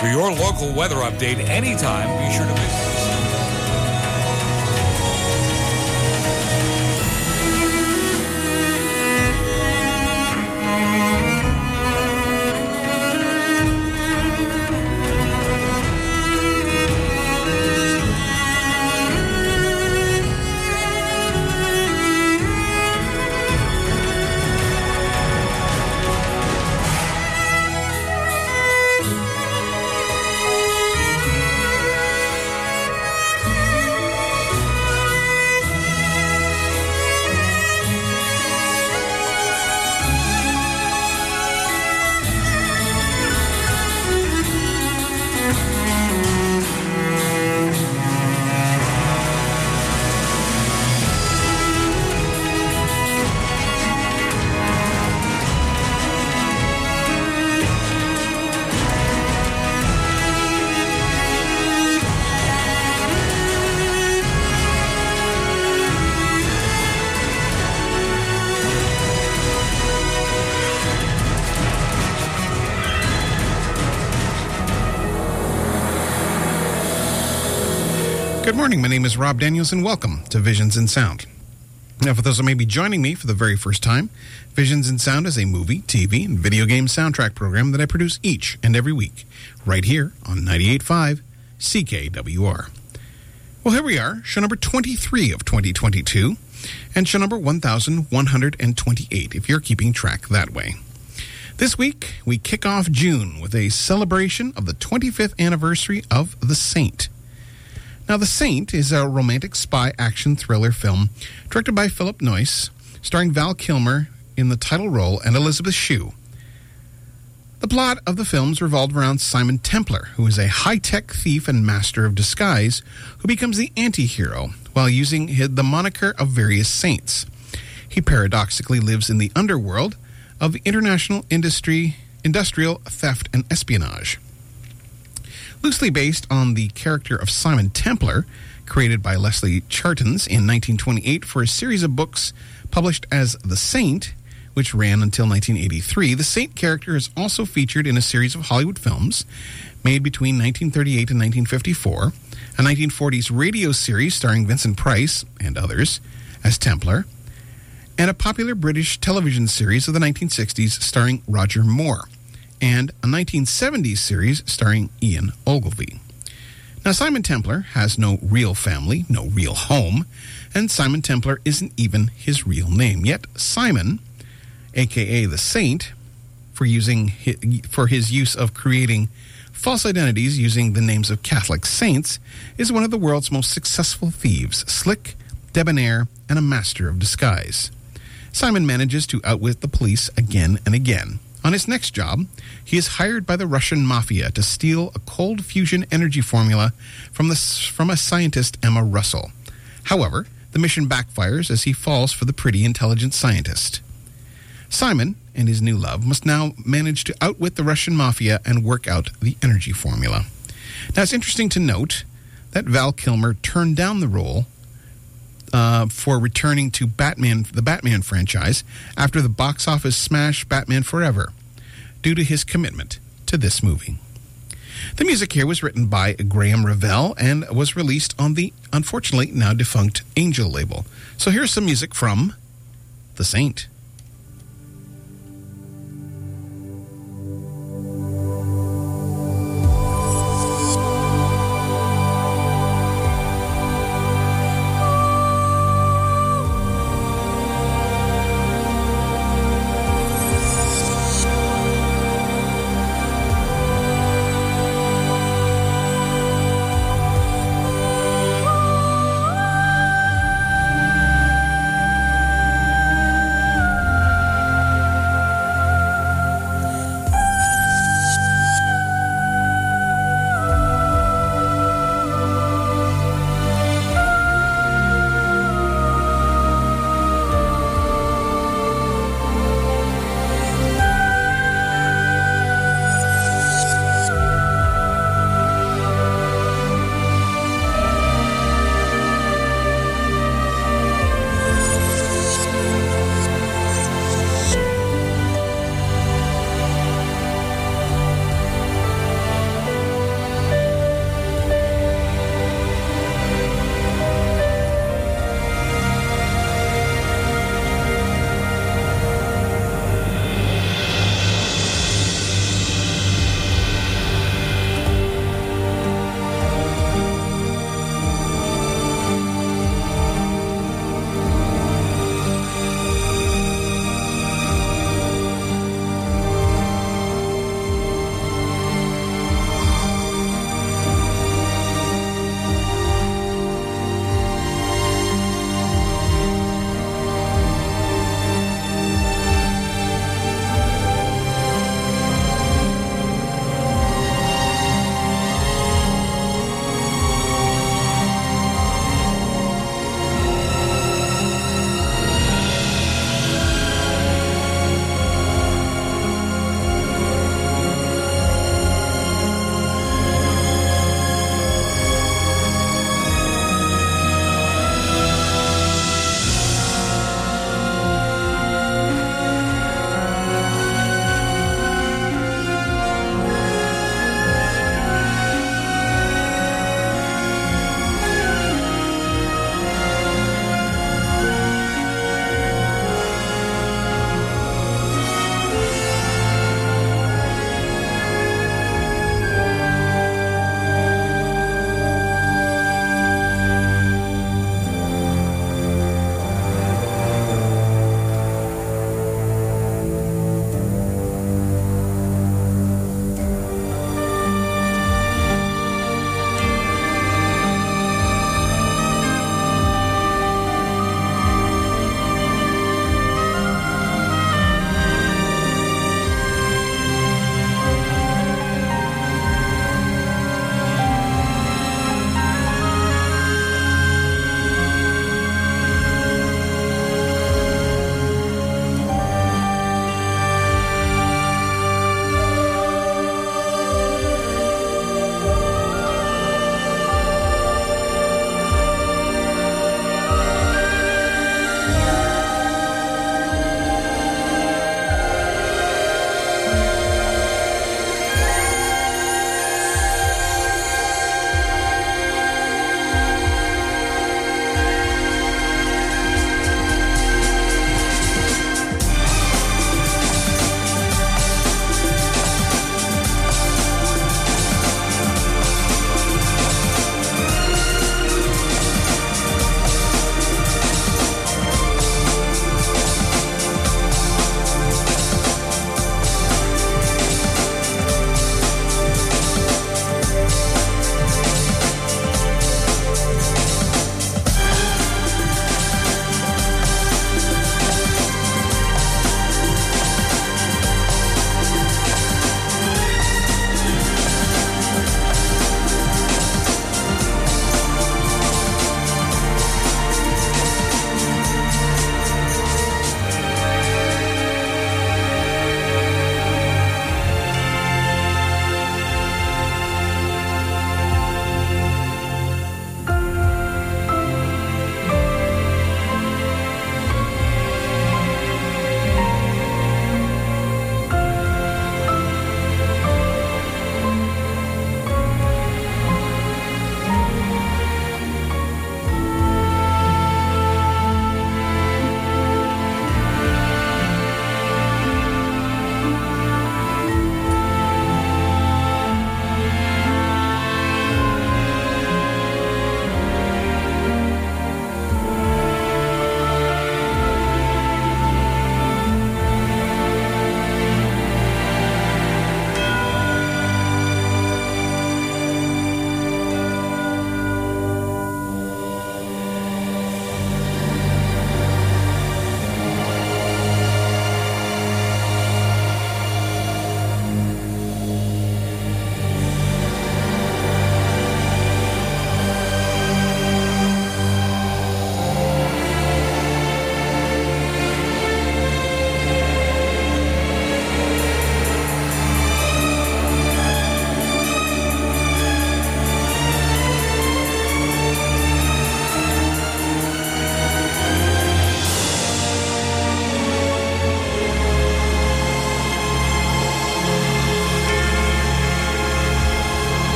For your local weather update anytime, be sure to Good morning, my name is Rob Daniels, and welcome to Visions and Sound. Now, for those who may be joining me for the very first time, Visions and Sound is a movie, TV, and video game soundtrack program that I produce each and every week, right here on 98.5 CKWR. Well, here we are, show number 23 of 2022, and show number 1,128, if you're keeping track that way. This week, we kick off June with a celebration of the 25th anniversary of The Saint. Now, The Saint is a romantic spy action thriller film directed by Philip Noyce, starring Val Kilmer in the title role and Elizabeth Shue. The plot of the films revolved around Simon Templar, who is a high-tech thief and master of disguise who becomes the anti-hero while using the moniker of various saints. He paradoxically lives in the underworld of international industrial theft and espionage. Loosely based on the character of Simon Templar, created by Leslie Charteris in 1928 for a series of books published as The Saint, which ran until 1983, the Saint character is also featured in a series of Hollywood films made between 1938 and 1954, a 1940s radio series starring Vincent Price and others as Templar, and a popular British television series of the 1960s starring Roger Moore, and a 1970s series starring Ian Ogilvy. Now, Simon Templar has no real family, no real home, and Simon Templar isn't even his real name. Yet Simon, a.k.a. The Saint, for his use of creating false identities using the names of Catholic saints, is one of the world's most successful thieves, slick, debonair, and a master of disguise. Simon manages to outwit the police again and again. On his next job, he is hired by the Russian mafia to steal a cold fusion energy formula from a scientist, Emma Russell. However, the mission backfires as he falls for the pretty, intelligent scientist. Simon and his new love must now manage to outwit the Russian mafia and work out the energy formula. Now, it's interesting to note that Val Kilmer turned down the role for returning to the Batman franchise after the box office smash Batman Forever, due to his commitment to this movie. The music here was written by Graeme Revell and was released on the, unfortunately, now defunct Angel label. So here's some music from The Saint.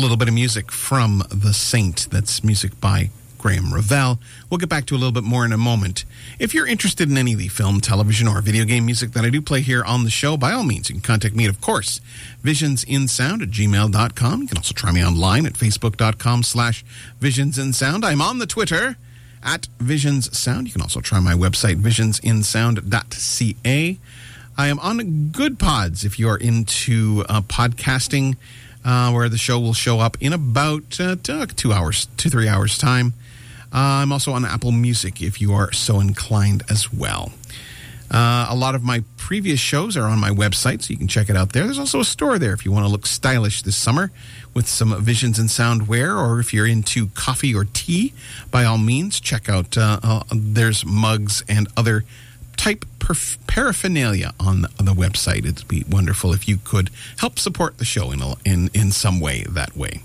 little bit of music from The Saint. That's music by Graeme Revell. We'll get back to a little bit more in a moment. If you're interested in any of the film, television, or video game music that I do play here on the show, by all means, you can contact me at, of course, visionsinsound@gmail.com. You can also try me online at facebook.com/visionsinsound. I'm on the Twitter at Visions Sound. You can also try my website, visionsinsound.ca. I am on Good Pods if you're into podcasting, where the show will show up in about 2 to 3 hours time. I'm also on Apple Music if you are so inclined as well. A lot of my previous shows are on my website, so you can check it out there. There's also a store there if you want to look stylish this summer with some Visions and Sound wear, or if you're into coffee or tea, by all means, check out, there's mugs and other type paraphernalia on the website. It'd be wonderful if you could help support the show in some way that way.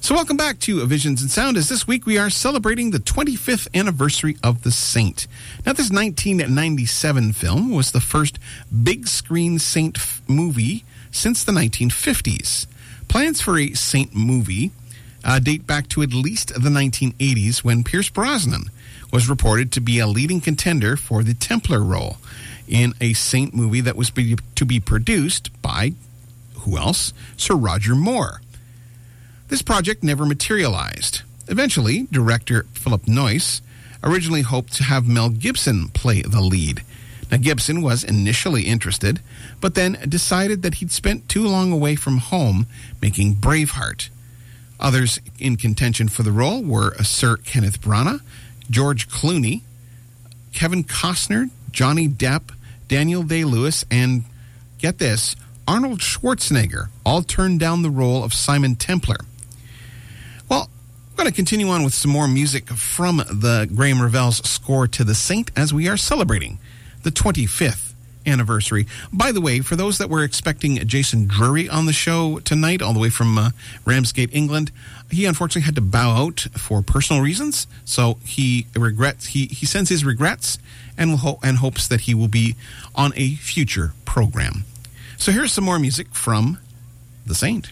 So welcome back to Visions and Sound, as this week we are celebrating the 25th anniversary of The Saint. Now, this 1997 film was the first big-screen Saint movie since the 1950s. Plans for a Saint movie date back to at least the 1980s, when Pierce Brosnan was reported to be a leading contender for the Templar role in a Saint movie that was to be produced by, who else, Sir Roger Moore. This project never materialized. Eventually, director Philip Noyce originally hoped to have Mel Gibson play the lead. Now, Gibson was initially interested, but then decided that he'd spent too long away from home making Braveheart. Others in contention for the role were Sir Kenneth Branagh, George Clooney, Kevin Costner, Johnny Depp, Daniel Day-Lewis, and, get this, Arnold Schwarzenegger, all turned down the role of Simon Templar. Well, we're going to continue on with some more music from the Graeme Revell's score to The Saint, as we are celebrating the 25th anniversary. By the way, for those that were expecting Jason Drury on the show tonight, all the way from Ramsgate, England, he unfortunately had to bow out for personal reasons, so he sends his regrets and hopes that he will be on a future program. So here's some more music from The Saint.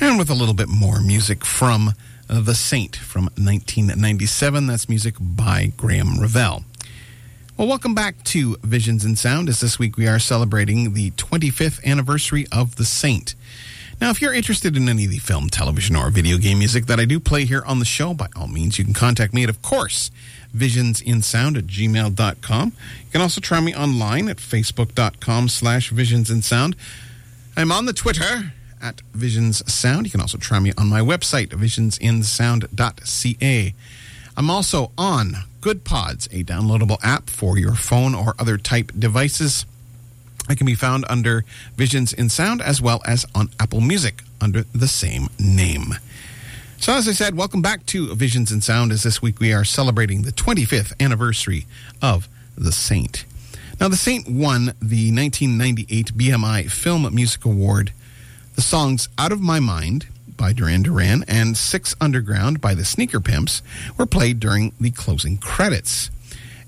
and with a little bit more music from The Saint from 1997. That's music by Graeme Revell. Well, welcome back to Visions and Sound, as this week we are celebrating the 25th anniversary of The Saint. Now, if you're interested in any of the film, television, or video game music that I do play here on the show, by all means, you can contact me at, of course, visionsinsound@gmail.com. You can also try me online at facebook.com/visionsinsound. I'm on the Twitter at Visions Sound. You can also try me on my website, visionsinsound.ca. I'm also on Good Pods, a downloadable app for your phone or other type devices. It can be found under Visions in Sound, as well as on Apple Music under the same name. So as I said, welcome back to Visions in Sound, as this week we are celebrating the 25th anniversary of The Saint. Now, The Saint won the 1998 BMI Film Music Award. The songs Out of My Mind by Duran Duran and Six Underground by the Sneaker Pimps were played during the closing credits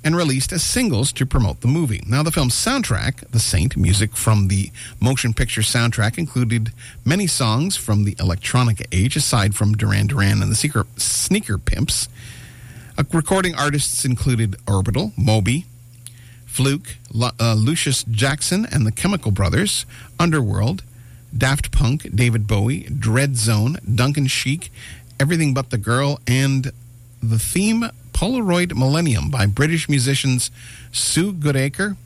and released as singles to promote the movie. Now, the film's soundtrack, The Saint, music from the motion picture soundtrack, included many songs from the electronica age, aside from Duran Duran and the Sneaker Pimps. Recording artists included Orbital, Moby, Fluke, Lucius Jackson and the Chemical Brothers, Underworld, Daft Punk, David Bowie, Dread Zone, Duncan Sheik, Everything But the Girl, and the theme Polaroid Millennium by British musicians Sue Goodacre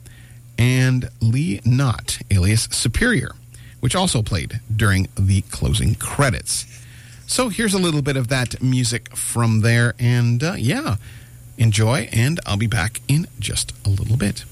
and Lee Knott, alias Superior, which also played during the closing credits. So here's a little bit of that music from there, and enjoy, and I'll be back in just a little bit.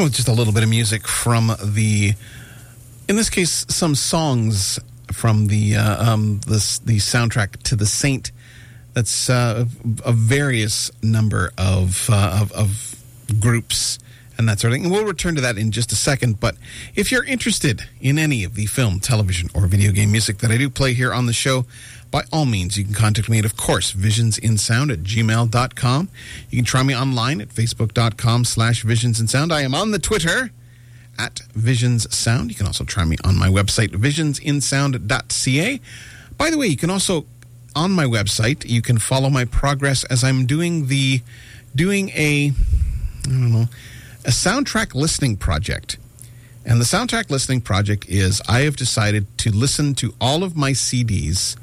With just a little bit of music from the, in this case, some songs from the soundtrack to The Saint. That's a various number of groups and that sort of thing. And we'll return to that in just a second. But if you're interested in any of the film, television, or video game music that I do play here on the show, by all means, you can contact me at, of course, visionsinsound@gmail.com. You can try me online at facebook.com/visionsinsound. I am on the Twitter at visionssound. You can also try me on my website, visionsinsound.ca. By the way, you can also, on my website, you can follow my progress as I'm doing a soundtrack listening project. And the soundtrack listening project is I have decided to listen to all of my CDs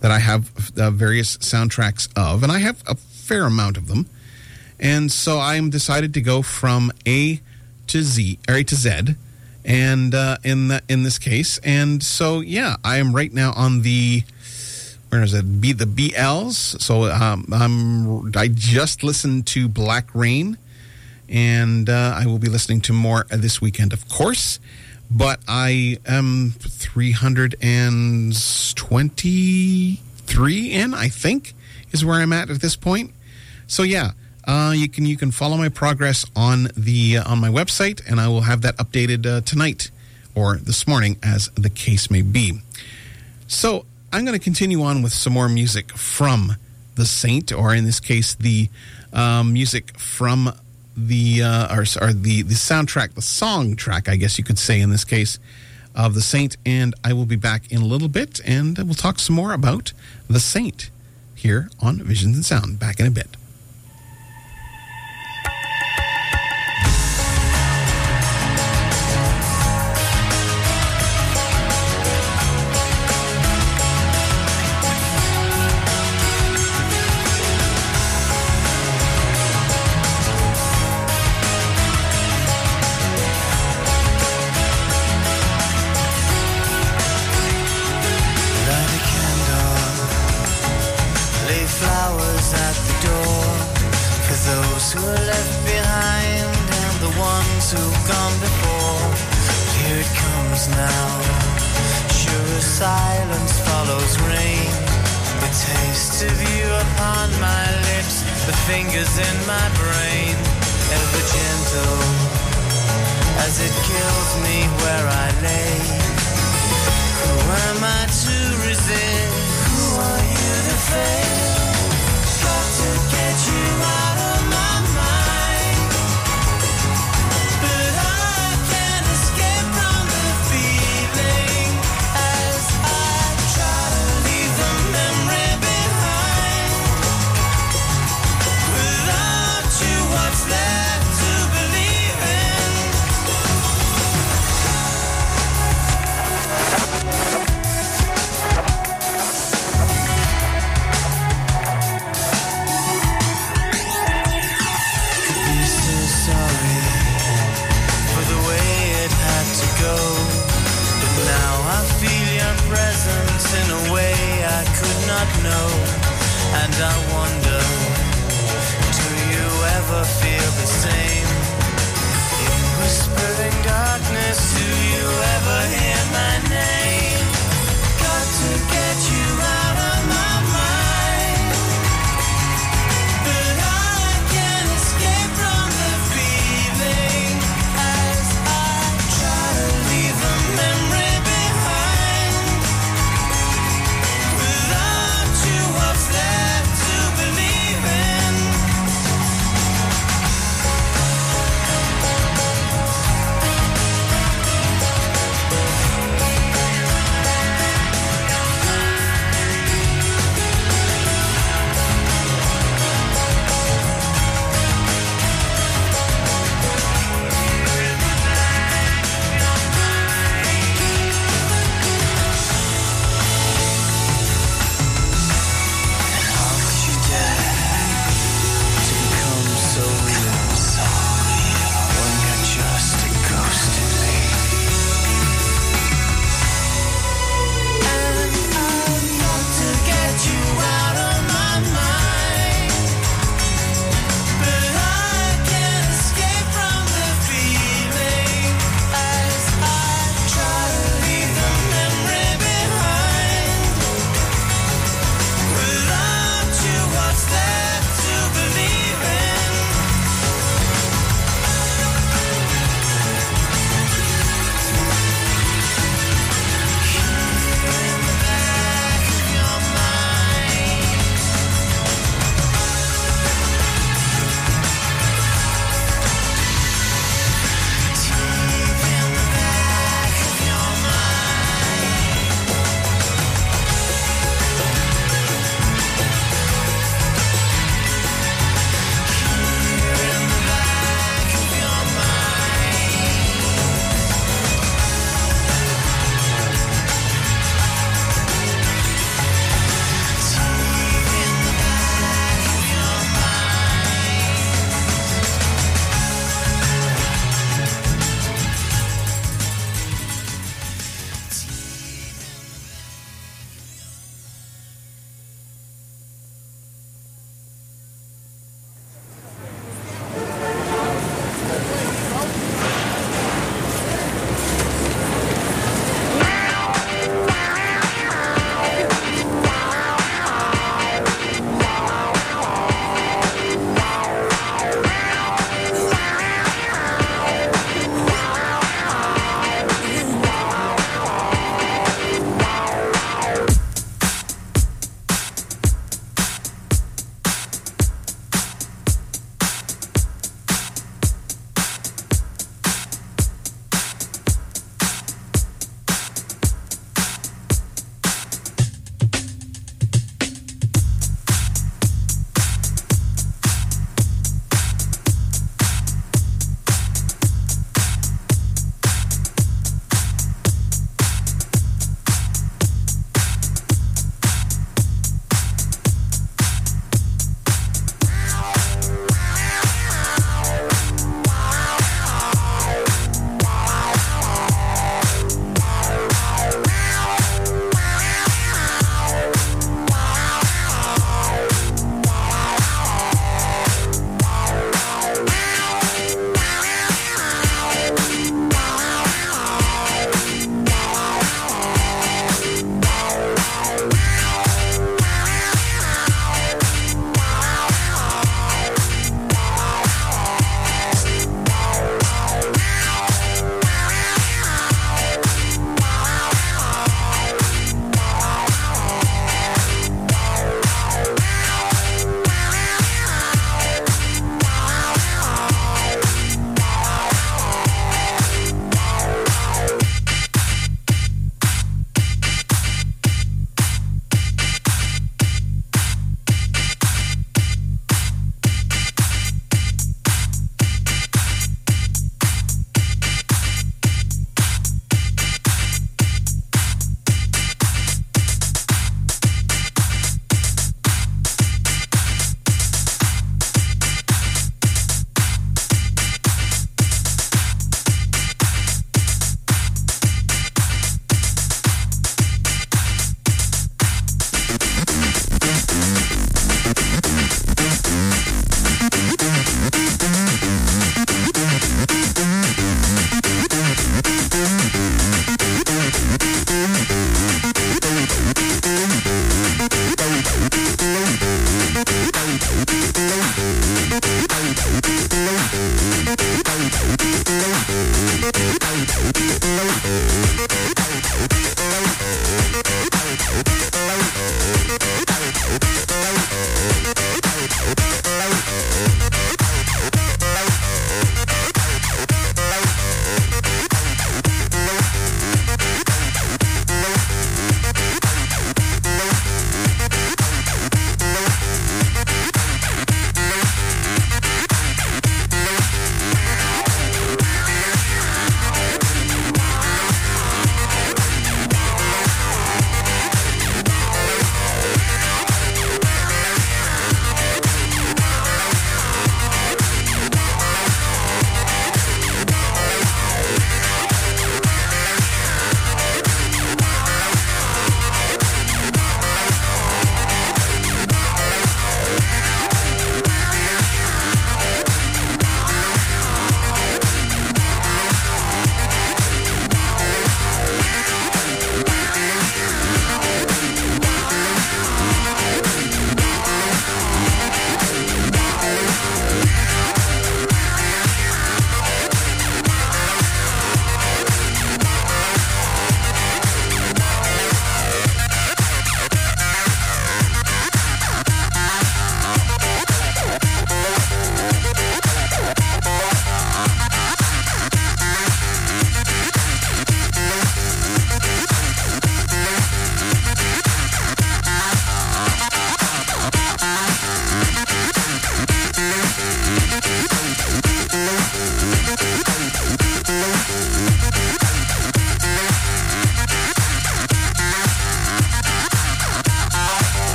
that I have various soundtracks of, and I have a fair amount of them. And so I'm decided to go from A to Z, and in this case. And so, yeah, I am right now on the, Mariners at the BLs. So I just listened to Black Rain, and I will be listening to more this weekend, of course. But I am 323 in, I think, is where I'm at this point. So yeah, you can follow my progress on the on my website, and I will have that updated tonight or this morning, as the case may be. So I'm going to continue on with some more music from The Saint, or in this case, the music from the soundtrack, the song track, I guess you could say in this case, of The Saint. And I will be back in a little bit, and we'll talk some more about The Saint here on Visions and Sound. Back in a bit.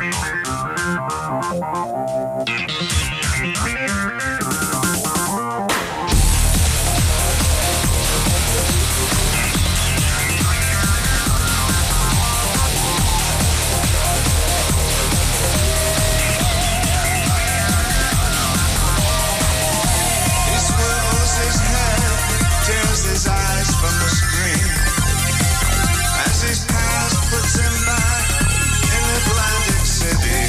As his past puts him back in the Atlantic City.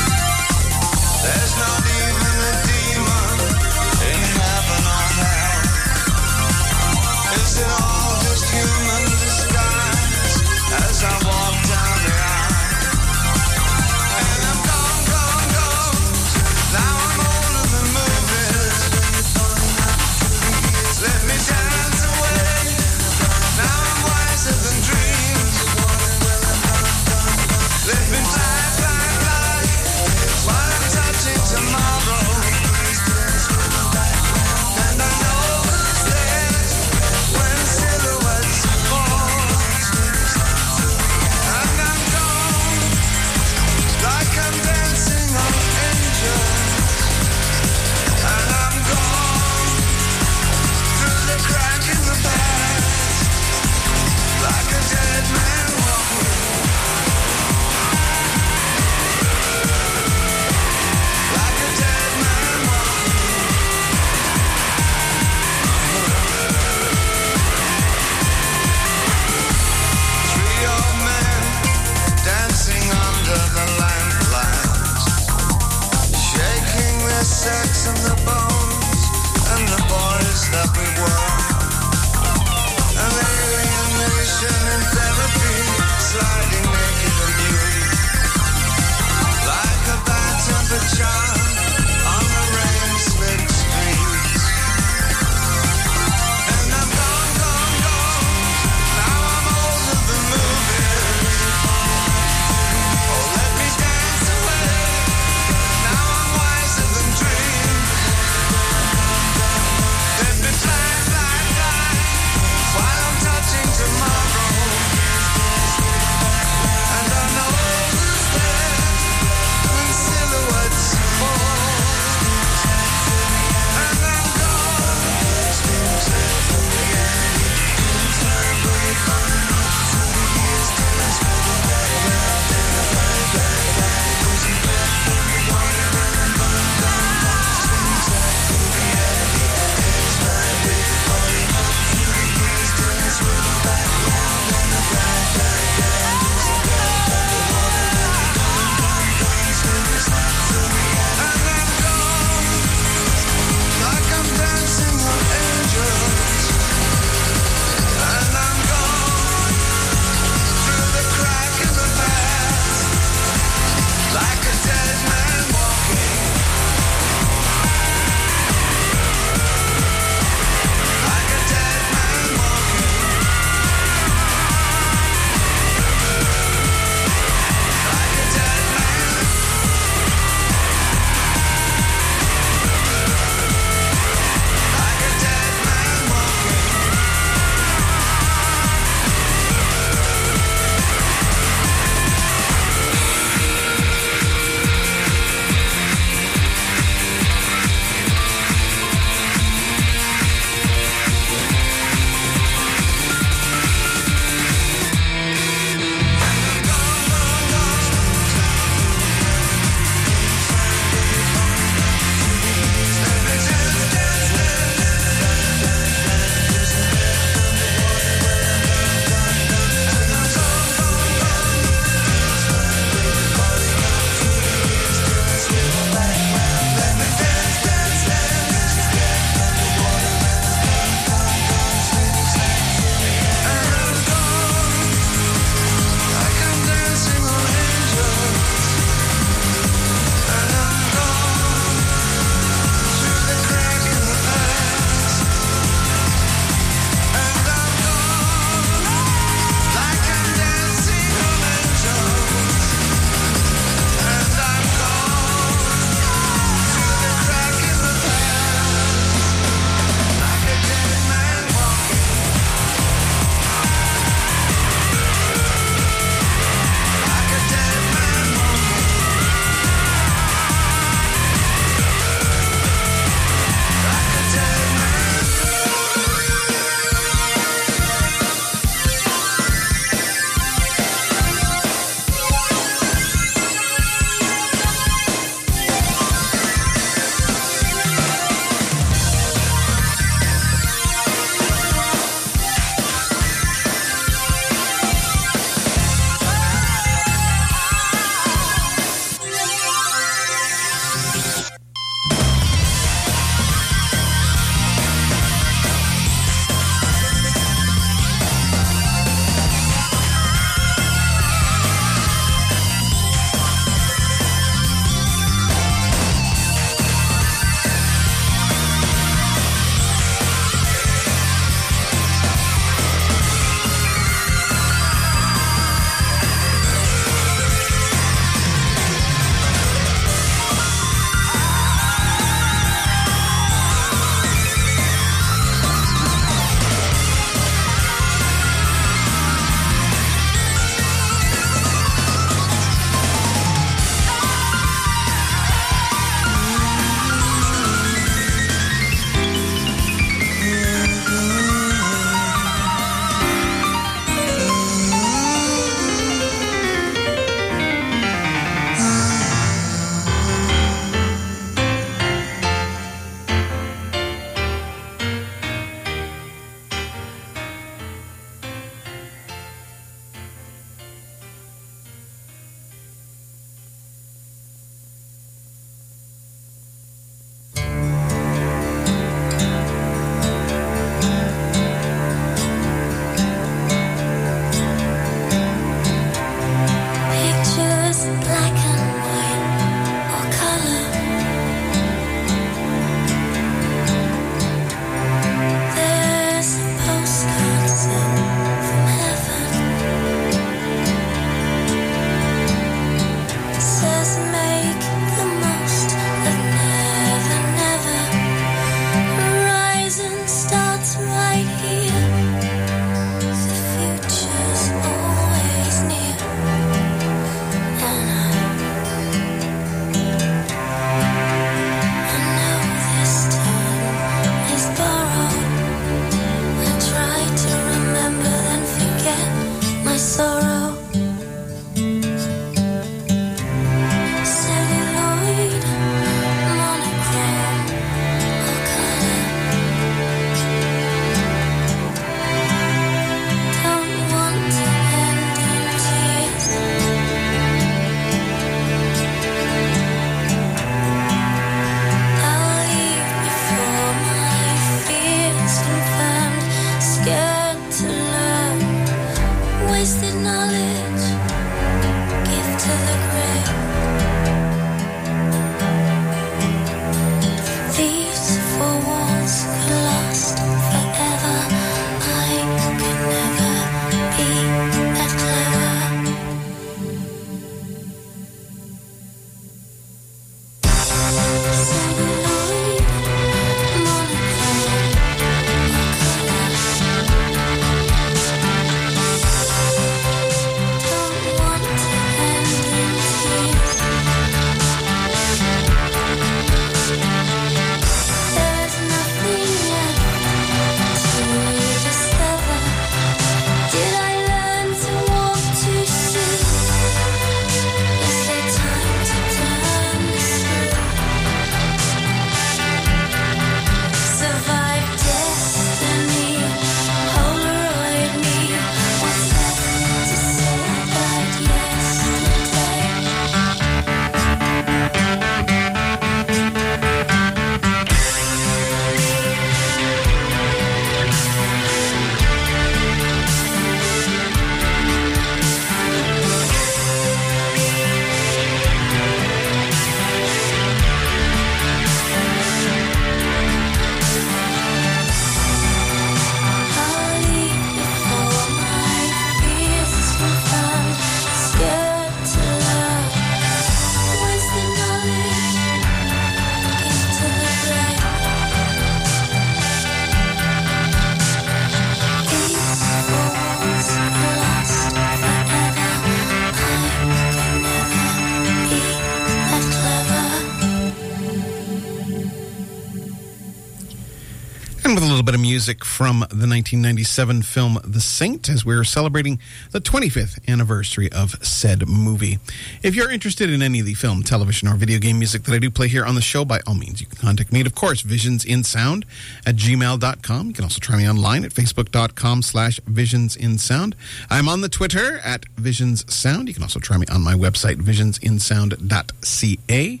little bit of music from the 1997 film The Saint, as we're celebrating the 25th anniversary of said movie. If you're interested in any of the film, television, or video game music that I do play here on the show, by all means, you can contact me at, of course, visionsinsound@gmail.com. You can also try me online at facebook.com/visionsinsound. I'm on the Twitter at visionsound. You can also try me on my website, visionsinsound.ca.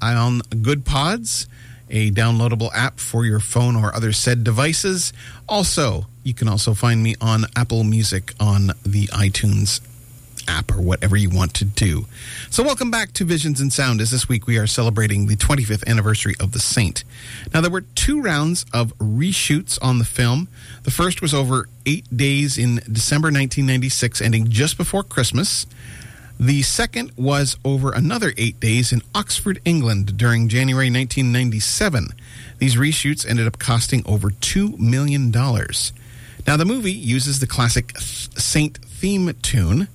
I'm on Good Pods, a downloadable app for your phone or other said devices. Also, you can also find me on Apple Music on the iTunes app or whatever you want to do. So welcome back to Visions and Sound, as this week we are celebrating the 25th anniversary of The Saint. Now, there were two rounds of reshoots on the film. The first was over 8 days in December 1996, ending just before Christmas. The second was over another 8 days in Oxford, England, during January 1997. These reshoots ended up costing over $2 million. Now, the movie uses the classic Saint theme tune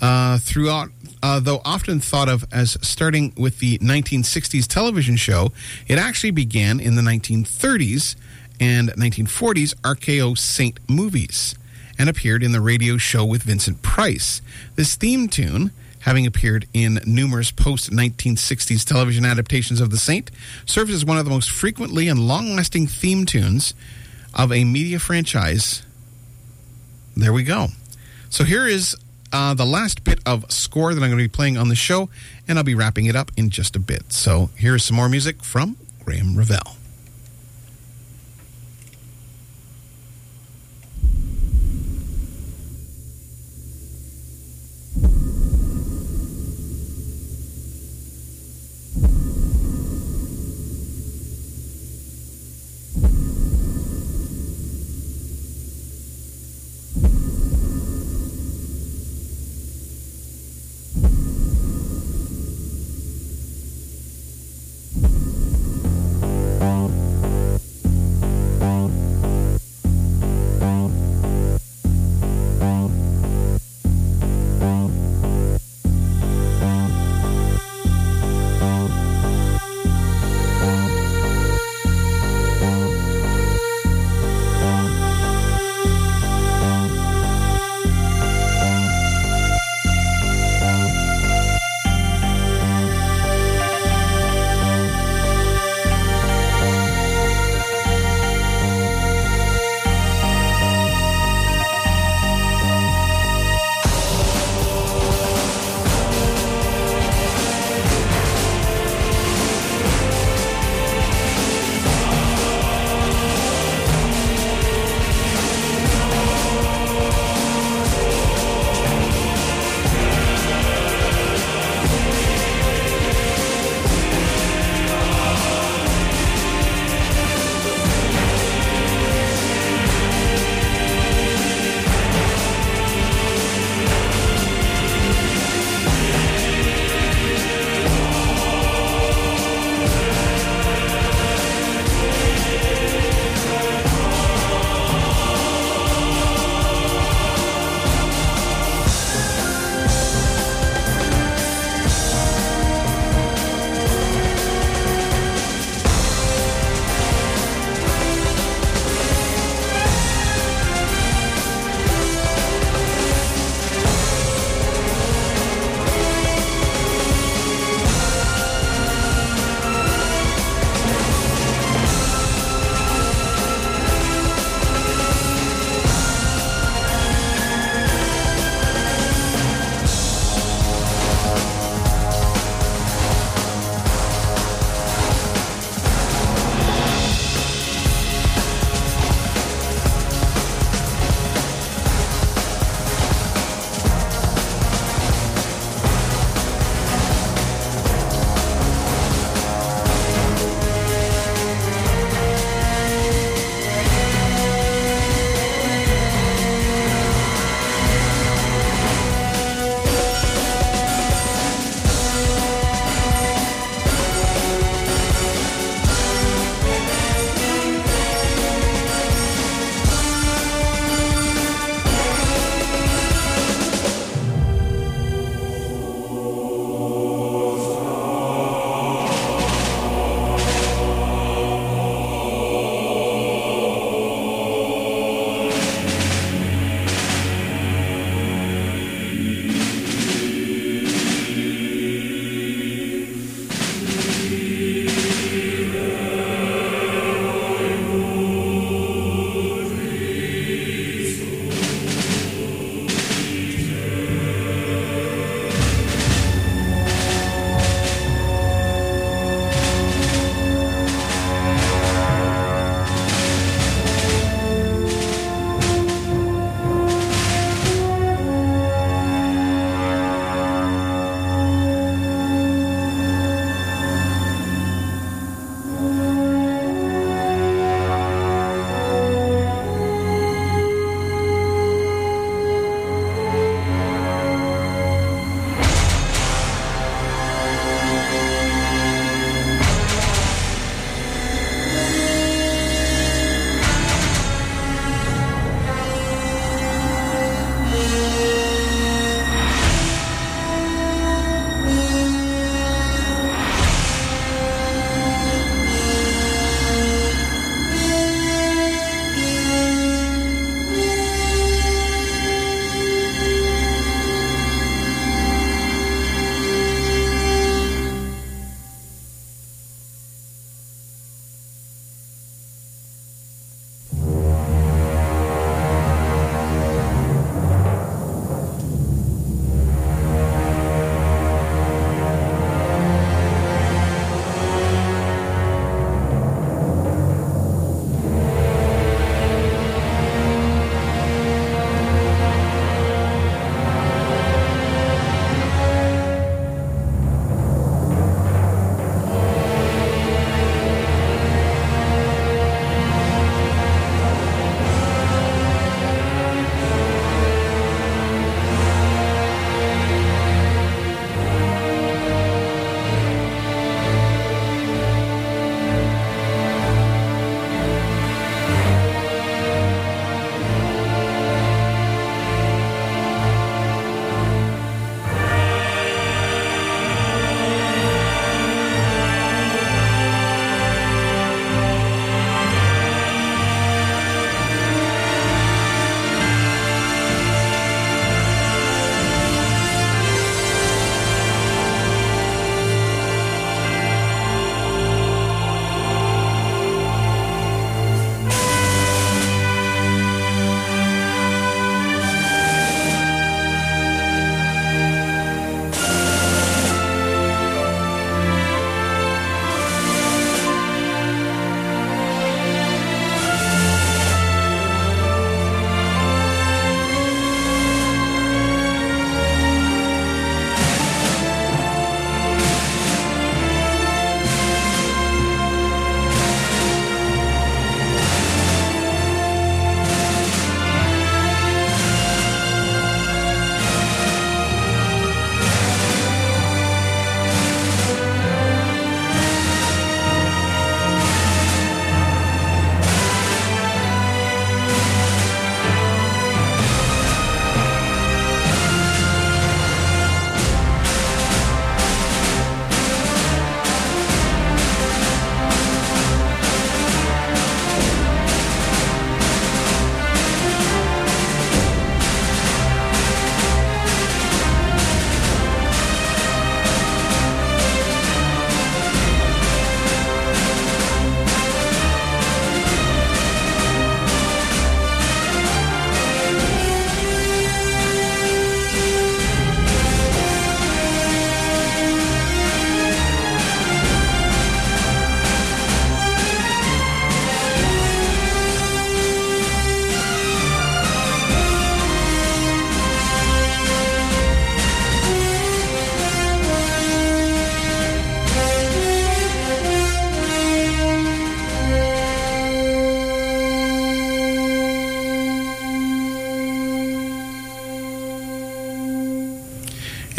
throughout, though often thought of as starting with the 1960s television show. It actually began in the 1930s and 1940s RKO Saint movies, and appeared in the radio show with Vincent Price. This theme tune, having appeared in numerous post-1960s television adaptations of The Saint, serves as one of the most frequently and long-lasting theme tunes of a media franchise. There we go. So here is the last bit of score that I'm going to be playing on the show, and I'll be wrapping it up in just a bit. So here's some more music from Graeme Revell.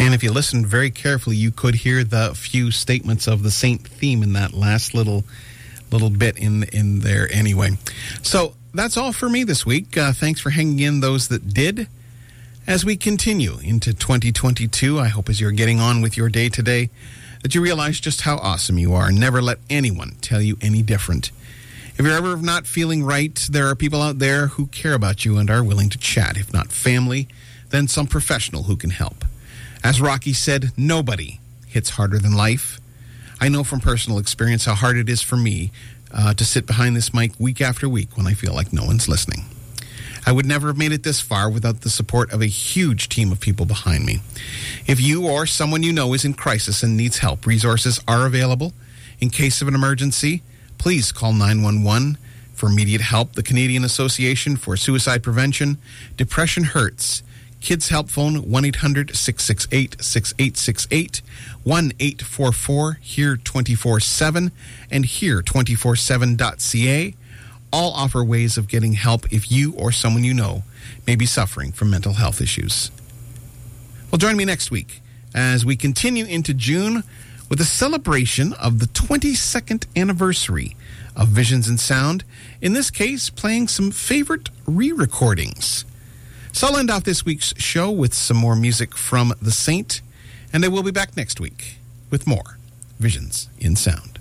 And if you listened very carefully, you could hear the few statements of the Saint theme in that last little bit in there anyway. So that's all for me this week. Thanks for hanging in, those that did. As we continue into 2022, I hope as you're getting on with your day today that you realize just how awesome you are. Never let anyone tell you any different. If you're ever not feeling right, there are people out there who care about you and are willing to chat. If not family, then some professional who can help. As Rocky said, nobody hits harder than life. I know from personal experience how hard it is for me to sit behind this mic week after week when I feel like no one's listening. I would never have made it this far without the support of a huge team of people behind me. If you or someone you know is in crisis and needs help, resources are available. In case of an emergency, please call 911 for immediate help, the Canadian Association for Suicide Prevention, Depression Hurts, Kids Help Phone 1-800-668-6868, 1-844-HERE-24-7, and HERE247.ca. All offer ways of getting help if you or someone you know may be suffering from mental health issues. Well, join me next week as we continue into June with a celebration of the 22nd anniversary of Visions and Sound, in this case playing some favorite re-recordings. So I'll end off this week's show with some more music from The Saint, and I will be back next week with more Visions in Sound.